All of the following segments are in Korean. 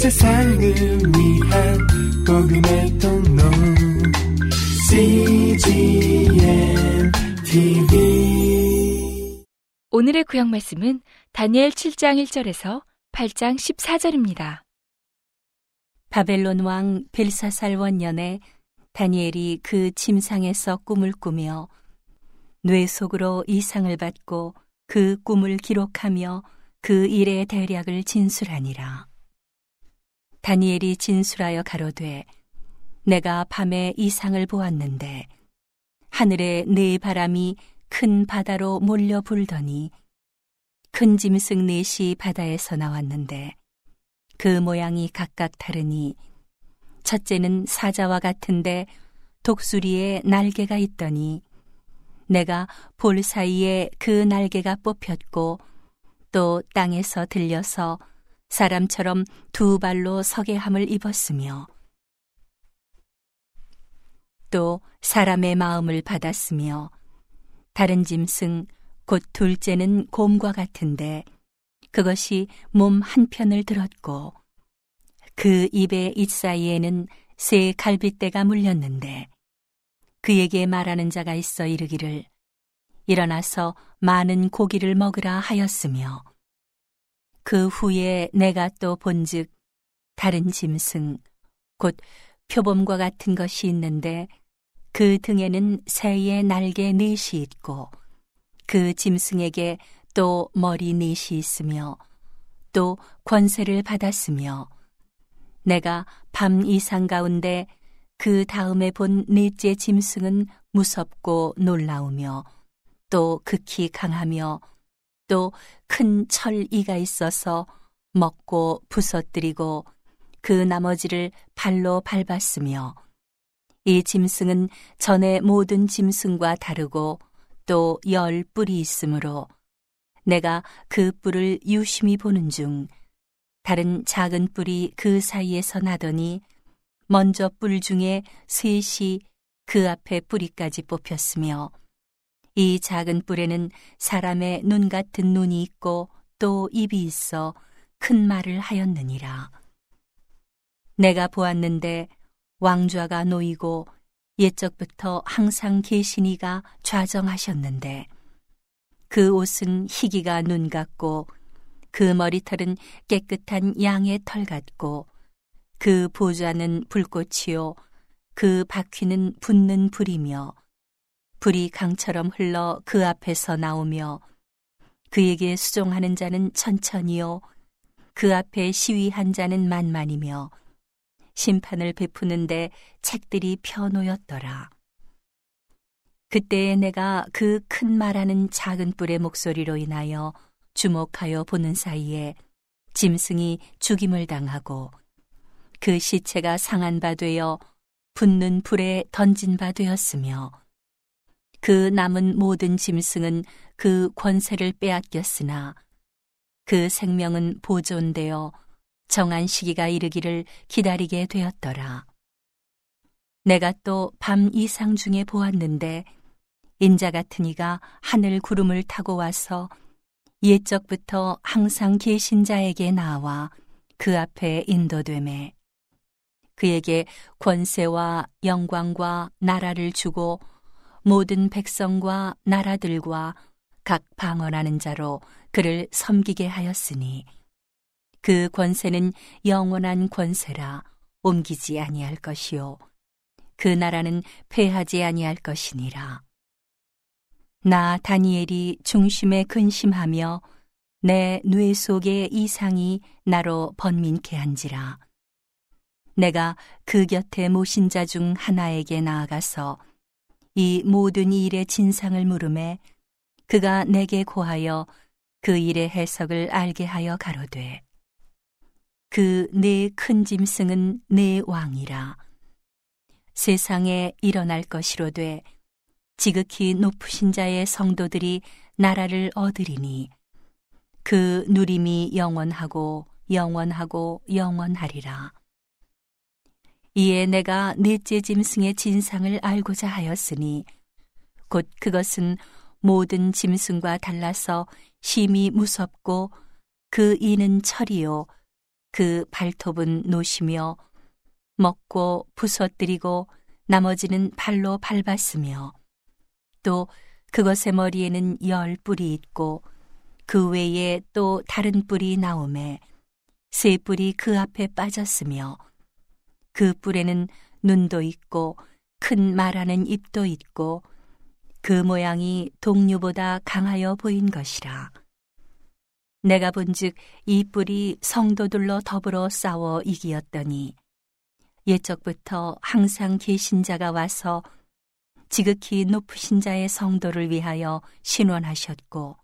세상을 위한 복음의 통로 CGN TV. 오늘의 구약 말씀은 다니엘 7장 1절에서 8장 14절입니다. 바벨론 왕 벨사살 원년에 다니엘이 그 침상에서 꿈을 꾸며 뇌 속으로 이상을 받고 그 꿈을 기록하며 그 일의 대략을 진술하니라. 다니엘이 진술하여 가로되, 내가 밤에 이상을 보았는데 하늘에 네 바람이 큰 바다로 몰려 불더니 큰 짐승 넷이 바다에서 나왔는데 그 모양이 각각 다르니 첫째는 사자와 같은데 독수리에 날개가 있더니 내가 볼 사이에 그 날개가 뽑혔고 또 땅에서 들려서 사람처럼 두 발로 서게 함을 입었으며 또 사람의 마음을 받았으며 다른 짐승 곧 둘째는 곰과 같은데 그것이 몸 한편을 들었고 그 입의 잇사이에는 새 갈빗대가 물렸는데 그에게 말하는 자가 있어 이르기를 일어나서 많은 고기를 먹으라 하였으며 그 후에 내가 또 본즉 다른 짐승 곧 표범과 같은 것이 있는데 그 등에는 새의 날개 넷이 있고 그 짐승에게 또 머리 넷이 있으며 또 권세를 받았으며 내가 밤 이상 가운데 그 다음에 본 넷째 짐승은 무섭고 놀라우며 또 극히 강하며 또 큰 철이가 있어서 먹고 부서뜨리고 그 나머지를 발로 밟았으며 이 짐승은 전에 모든 짐승과 다르고 또 10 뿔이 있으므로 내가 그 뿔을 유심히 보는 중 다른 작은 뿔이 그 사이에서 나더니 먼저 뿔 중에 셋이 그 앞에 뿌리까지 뽑혔으며 이 작은 뿔에는 사람의 눈 같은 눈이 있고 또 입이 있어 큰 말을 하였느니라. 내가 보았는데 왕좌가 놓이고 옛적부터 항상 계신 이가 좌정하셨는데 그 옷은 희기가 눈 같고 그 머리털은 깨끗한 양의 털 같고 그 보좌는 불꽃이요 그 바퀴는 붙는 불이며 불이 강처럼 흘러 그 앞에서 나오며 그에게 수종하는 자는 천천히요 그 앞에 시위한 자는 만만이며 심판을 베푸는데 책들이 펴놓였더라. 그때에 내가 그 큰 말하는 작은 뿔의 목소리로 인하여 주목하여 보는 사이에 짐승이 죽임을 당하고 그 시체가 상한 바 되어 붙는 불에 던진 바 되었으며 그 남은 모든 짐승은 그 권세를 빼앗겼으나 그 생명은 보존되어 정한 시기가 이르기를 기다리게 되었더라. 내가 또 밤 이상 중에 보았는데 인자 같은 이가 하늘 구름을 타고 와서 옛적부터 항상 계신 자에게 나와 그 앞에 인도되매 그에게 권세와 영광과 나라를 주고 모든 백성과 나라들과 각 방언하는 자로 그를 섬기게 하였으니 그 권세는 영원한 권세라 옮기지 아니할 것이요 그 나라는 폐하지 아니할 것이니라. 나 다니엘이 중심에 근심하며 내 뇌 속의 이상이 나로 번민케 한지라. 내가 그 곁에 모신 자 중 하나에게 나아가서 이 모든 일의 진상을 물음에 그가 내게 고하여 그 일의 해석을 알게 하여 가로되, 그 네 큰 짐승은 네 왕이라. 세상에 일어날 것이로되 지극히 높으신 자의 성도들이 나라를 얻으리니 그 누림이 영원하고 영원하고 영원하리라. 이에 내가 넷째 짐승의 진상을 알고자 하였으니 곧 그것은 모든 짐승과 달라서 심히 무섭고 그 이는 철이요 그 발톱은 노시며 먹고 부서뜨리고 나머지는 발로 밟았으며 또 그것의 머리에는 10 뿔이 있고 그 외에 또 다른 뿔이 나오매 3 뿔이 그 앞에 빠졌으며 그 뿔에는 눈도 있고 큰 말하는 입도 있고 그 모양이 동류보다 강하여 보인 것이라. 내가 본즉 이 뿔이 성도들로 더불어 싸워 이기었더니 옛적부터 항상 계신 자가 와서 지극히 높으신 자의 성도를 위하여 신원하셨고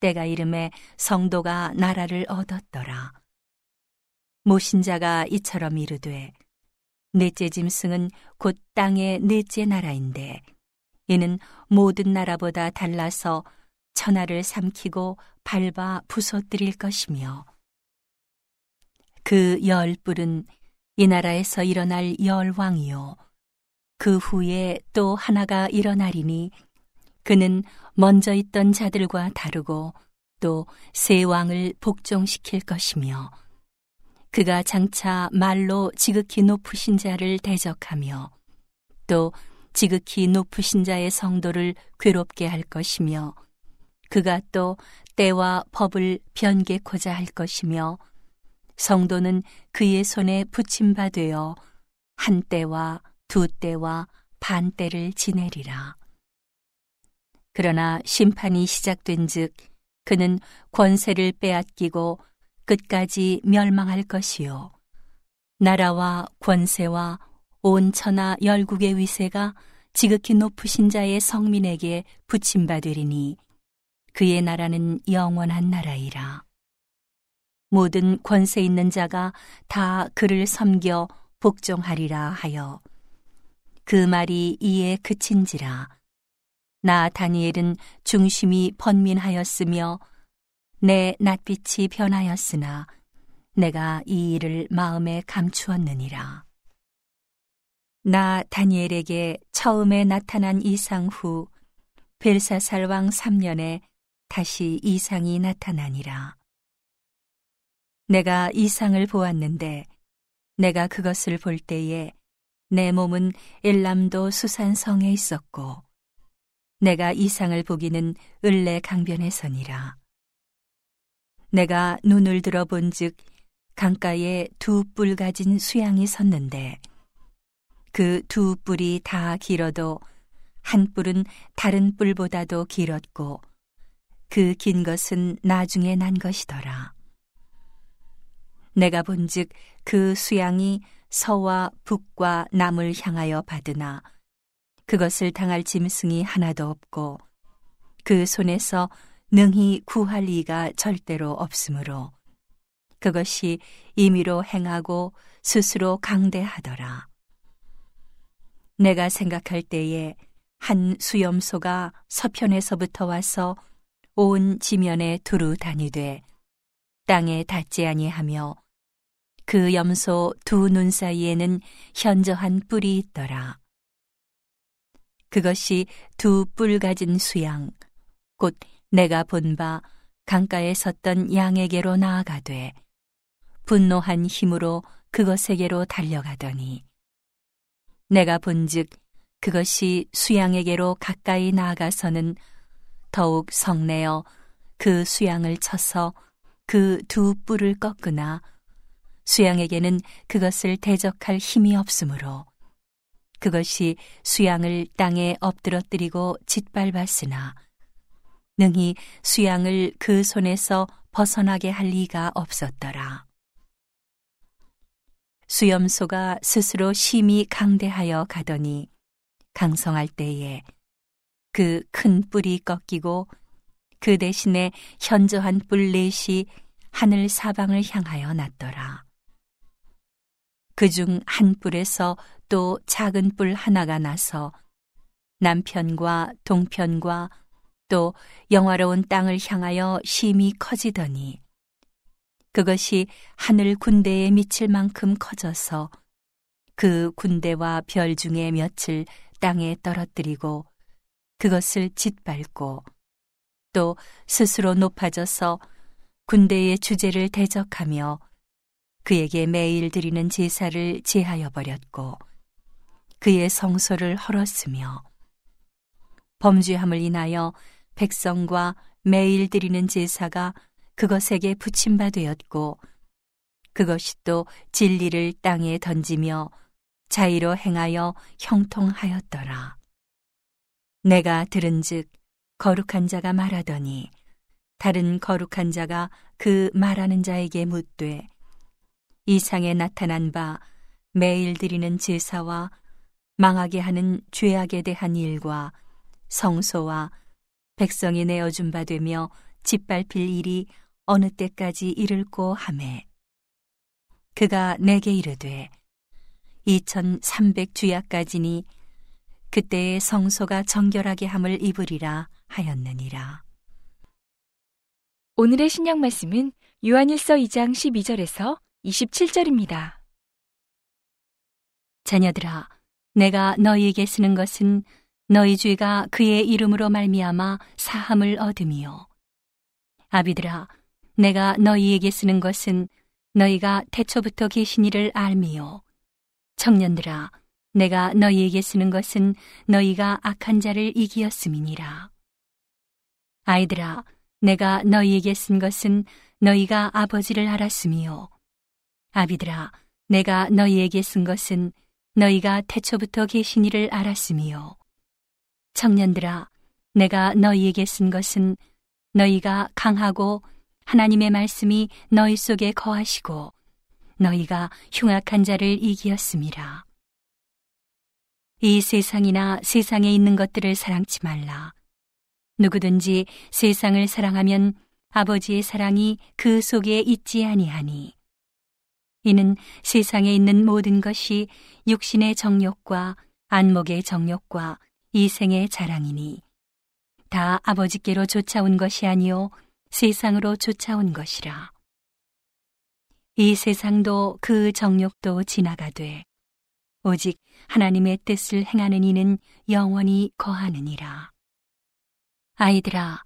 때가 이름에 성도가 나라를 얻었더라. 모신 자가 이처럼 이르되 넷째 짐승은 곧 땅의 넷째 나라인데 이는 모든 나라보다 달라서 천하를 삼키고 밟아 부서뜨릴 것이며 그 10 뿔은 이 나라에서 일어날 10 왕이요 그 후에 또 하나가 일어나리니 그는 먼저 있던 자들과 다르고 또 3 왕을 복종시킬 것이며 그가 장차 말로 지극히 높으신 자를 대적하며 또 지극히 높으신 자의 성도를 괴롭게 할 것이며 그가 또 때와 법을 변개코자 할 것이며 성도는 그의 손에 붙임바 되어 한 때와 두 때와 반 때를 지내리라. 그러나 심판이 시작된 즉 그는 권세를 빼앗기고 끝까지 멸망할 것이요 나라와 권세와 온 천하 열국의 위세가 지극히 높으신 자의 성민에게 붙임바 되리니 그의 나라는 영원한 나라이라. 모든 권세 있는 자가 다 그를 섬겨 복종하리라 하여 그 말이 이에 그친지라. 나 다니엘은 중심이 번민하였으며 내 낯빛이 변하였으나 내가 이 일을 마음에 감추었느니라. 나 다니엘에게 처음에 나타난 이상 후 벨사살 왕 3년에 다시 이상이 나타나니라. 내가 이상을 보았는데 내가 그것을 볼 때에 내 몸은 엘람도 수산성에 있었고 내가 이상을 보기는 을레 강변에서니라. 내가 눈을 들어본 즉 강가에 2 뿔 가진 수양이 섰는데 그 2 뿔이 다 길어도 한 뿔은 다른 뿔보다도 길었고 그 긴 것은 나중에 난 것이더라. 내가 본즉 그 수양이 서와 북과 남을 향하여 받으나 그것을 당할 짐승이 하나도 없고 그 손에서 능히 구할 이가 절대로 없으므로 그것이 임의로 행하고 스스로 강대하더라. 내가 생각할 때에 한 수염소가 서편에서부터 와서 온 지면에 두루 다니되 땅에 닿지 아니하며 그 염소 2 눈 사이에는 현저한 뿔이 있더라. 그것이 2 뿔 가진 수양, 곧 내가 본 바 강가에 섰던 양에게로 나아가되 분노한 힘으로 그것에게로 달려가더니 내가 본즉 그것이 수양에게로 가까이 나아가서는 더욱 성내어 그 수양을 쳐서 그 2 뿔을 꺾으나 수양에게는 그것을 대적할 힘이 없으므로 그것이 수양을 땅에 엎드러뜨리고 짓밟았으나 능히 수양을 그 손에서 벗어나게 할 리가 없었더라. 수염소가 스스로 심히 강대하여 가더니 강성할 때에 그 큰 뿔이 꺾이고 그 대신에 현저한 뿔 4시 하늘 사방을 향하여 났더라. 그중 한 뿔에서 또 작은 뿔 하나가 나서 남편과 동편과 또 영화로운 땅을 향하여 심히 커지더니 그것이 하늘 군대에 미칠 만큼 커져서 그 군대와 별 중에 몇을 땅에 떨어뜨리고 그것을 짓밟고 또 스스로 높아져서 군대의 주제를 대적하며 그에게 매일 드리는 제사를 제하여 버렸고 그의 성소를 헐었으며 범죄함을 인하여 백성과 매일 드리는 제사가 그것에게 붙임바 되었고 그것이 또 진리를 땅에 던지며 자의로 행하여 형통하였더라. 내가 들은즉 거룩한 자가 말하더니 다른 거룩한 자가 그 말하는 자에게 묻되 이 상에 나타난 바 매일 드리는 제사와 망하게 하는 죄악에 대한 일과 성소와 백성이 내어준 바 되며 짓밟힐 일이 어느 때까지 이를꼬 하매 그가 내게 이르되 2300주야까지니 그때의 성소가 정결하게 함을 입으리라 하였느니라. 오늘의 신약 말씀은 요한일서 2장 12절에서 27절입니다. 자녀들아, 내가 너희에게 쓰는 것은 너희 죄가 그의 이름으로 말미암아 사함을 얻음이요. 아비들아, 내가 너희에게 쓰는 것은 너희가 태초부터 계신 이를 알미요. 청년들아, 내가 너희에게 쓰는 것은 너희가 악한 자를 이기었음이니라. 아이들아, 내가 너희에게 쓴 것은 너희가 아버지를 알았음이요. 아비들아, 내가 너희에게 쓴 것은 너희가 태초부터 계신 이를 알았음이요. 청년들아, 내가 너희에게 쓴 것은 너희가 강하고 하나님의 말씀이 너희 속에 거하시고 너희가 흉악한 자를 이기었음이라. 이 세상이나 세상에 있는 것들을 사랑치 말라. 누구든지 세상을 사랑하면 아버지의 사랑이 그 속에 있지 아니하니. 이는 세상에 있는 모든 것이 육신의 정욕과 안목의 정욕과 이생의 자랑이니 다 아버지께로 쫓아온 것이 아니요 세상으로 쫓아온 것이라. 이 세상도 그 정욕도 지나가되 오직 하나님의 뜻을 행하는 이는 영원히 거하느니라. 아이들아,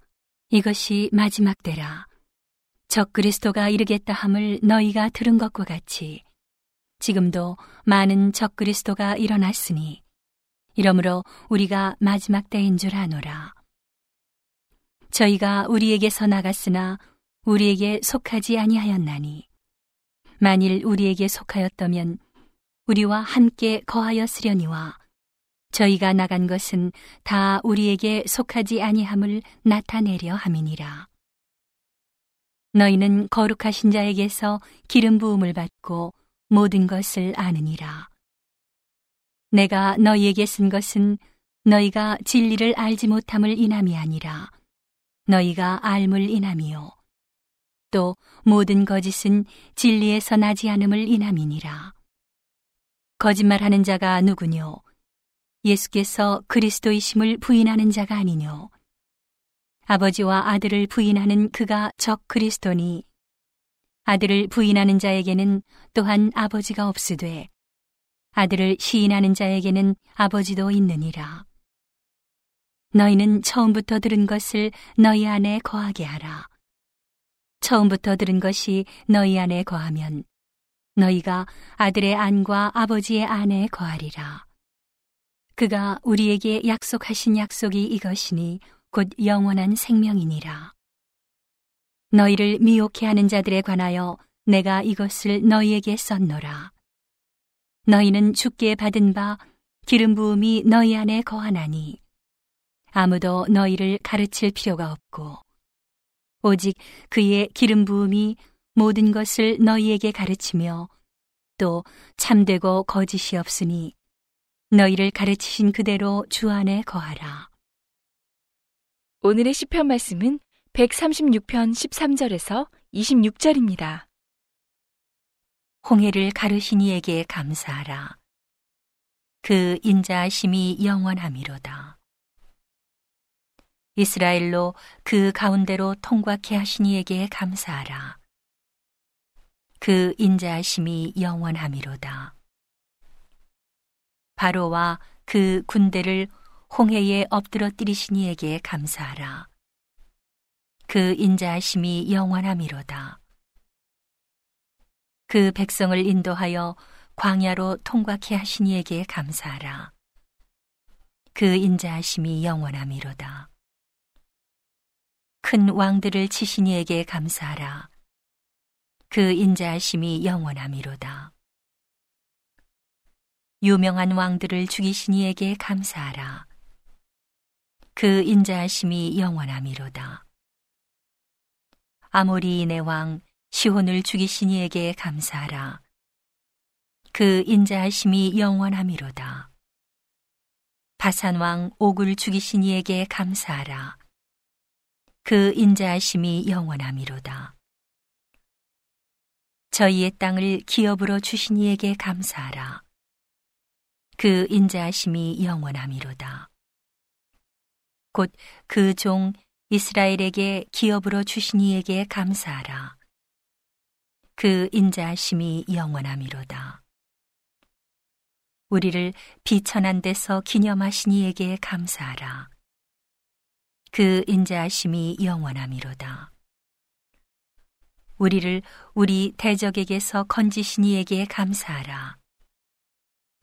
이것이 마지막 때라. 적 그리스도가 이르겠다 함을 너희가 들은 것과 같이 지금도 많은 적 그리스도가 일어났으니 이러므로 우리가 마지막 때인 줄 아노라. 저희가 우리에게서 나갔으나 우리에게 속하지 아니하였나니 만일 우리에게 속하였다면 우리와 함께 거하였으려니와 저희가 나간 것은 다 우리에게 속하지 아니함을 나타내려 함이니라. 너희는 거룩하신 자에게서 기름 부음을 받고 모든 것을 아느니라. 내가 너희에게 쓴 것은 너희가 진리를 알지 못함을 인함이 아니라 너희가 알물 인함이요 또 모든 거짓은 진리에서 나지 않음을 인함이니라. 거짓말하는 자가 누구뇨? 예수께서 그리스도이심을 부인하는 자가 아니뇨? 아버지와 아들을 부인하는 그가 적 그리스도니 아들을 부인하는 자에게는 또한 아버지가 없으되 아들을 시인하는 자에게는 아버지도 있느니라. 너희는 처음부터 들은 것을 너희 안에 거하게 하라. 처음부터 들은 것이 너희 안에 거하면 너희가 아들의 안과 아버지의 안에 거하리라. 그가 우리에게 약속하신 약속이 이것이니 곧 영원한 생명이니라. 너희를 미혹해 하는 자들에 관하여 내가 이것을 너희에게 썼노라. 너희는 주께 받은 바 기름 부음이 너희 안에 거하나니 아무도 너희를 가르칠 필요가 없고 오직 그의 기름 부음이 모든 것을 너희에게 가르치며 또 참되고 거짓이 없으니 너희를 가르치신 그대로 주 안에 거하라. 오늘의 시편 말씀은 136편 13절에서 26절입니다. 홍해를 가르신 이에게 감사하라. 그 인자하심이 영원하미로다. 이스라엘로 그 가운데로 통과케 하신 이에게 감사하라. 그 인자하심이 영원하미로다. 바로와 그 군대를 홍해에 엎드러뜨리신 이에게 감사하라. 그 인자하심이 영원하미로다. 그 백성을 인도하여 광야로 통과케 하신 이에게 감사하라. 그 인자하심이 영원함이로다. 큰 왕들을 치신 이에게 감사하라. 그 인자하심이 영원함이로다. 유명한 왕들을 죽이신 이에게 감사하라. 그 인자하심이 영원함이로다. 아모리인의 왕 시혼을 죽이신 이에게 감사하라. 그 인자하심이 영원함이로다. 바산 왕 옥을 죽이신 이에게 감사하라. 그 인자하심이 영원함이로다. 저희의 땅을 기업으로 주신 이에게 감사하라. 그 인자하심이 영원함이로다. 곧 그 종 이스라엘에게 기업으로 주신 이에게 감사하라. 그 인자하심이 영원함이로다. 우리를 비천한 데서 기념하신 이에게 감사하라. 그 인자하심이 영원함이로다. 우리를 우리 대적에게서 건지신 이에게 감사하라.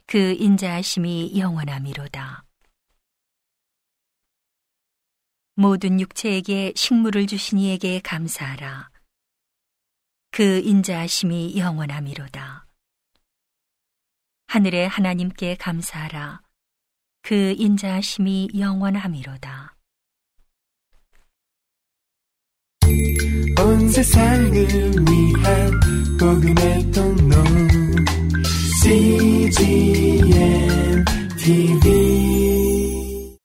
그 인자하심이 영원함이로다. 모든 육체에게 식물을 주신 이에게 감사하라. 그 인자하심이 영원함이로다. 하늘의 하나님께 감사하라. 그 인자하심이 영원함이로다. 온 세상을 위한 복음의 통로 CGN TV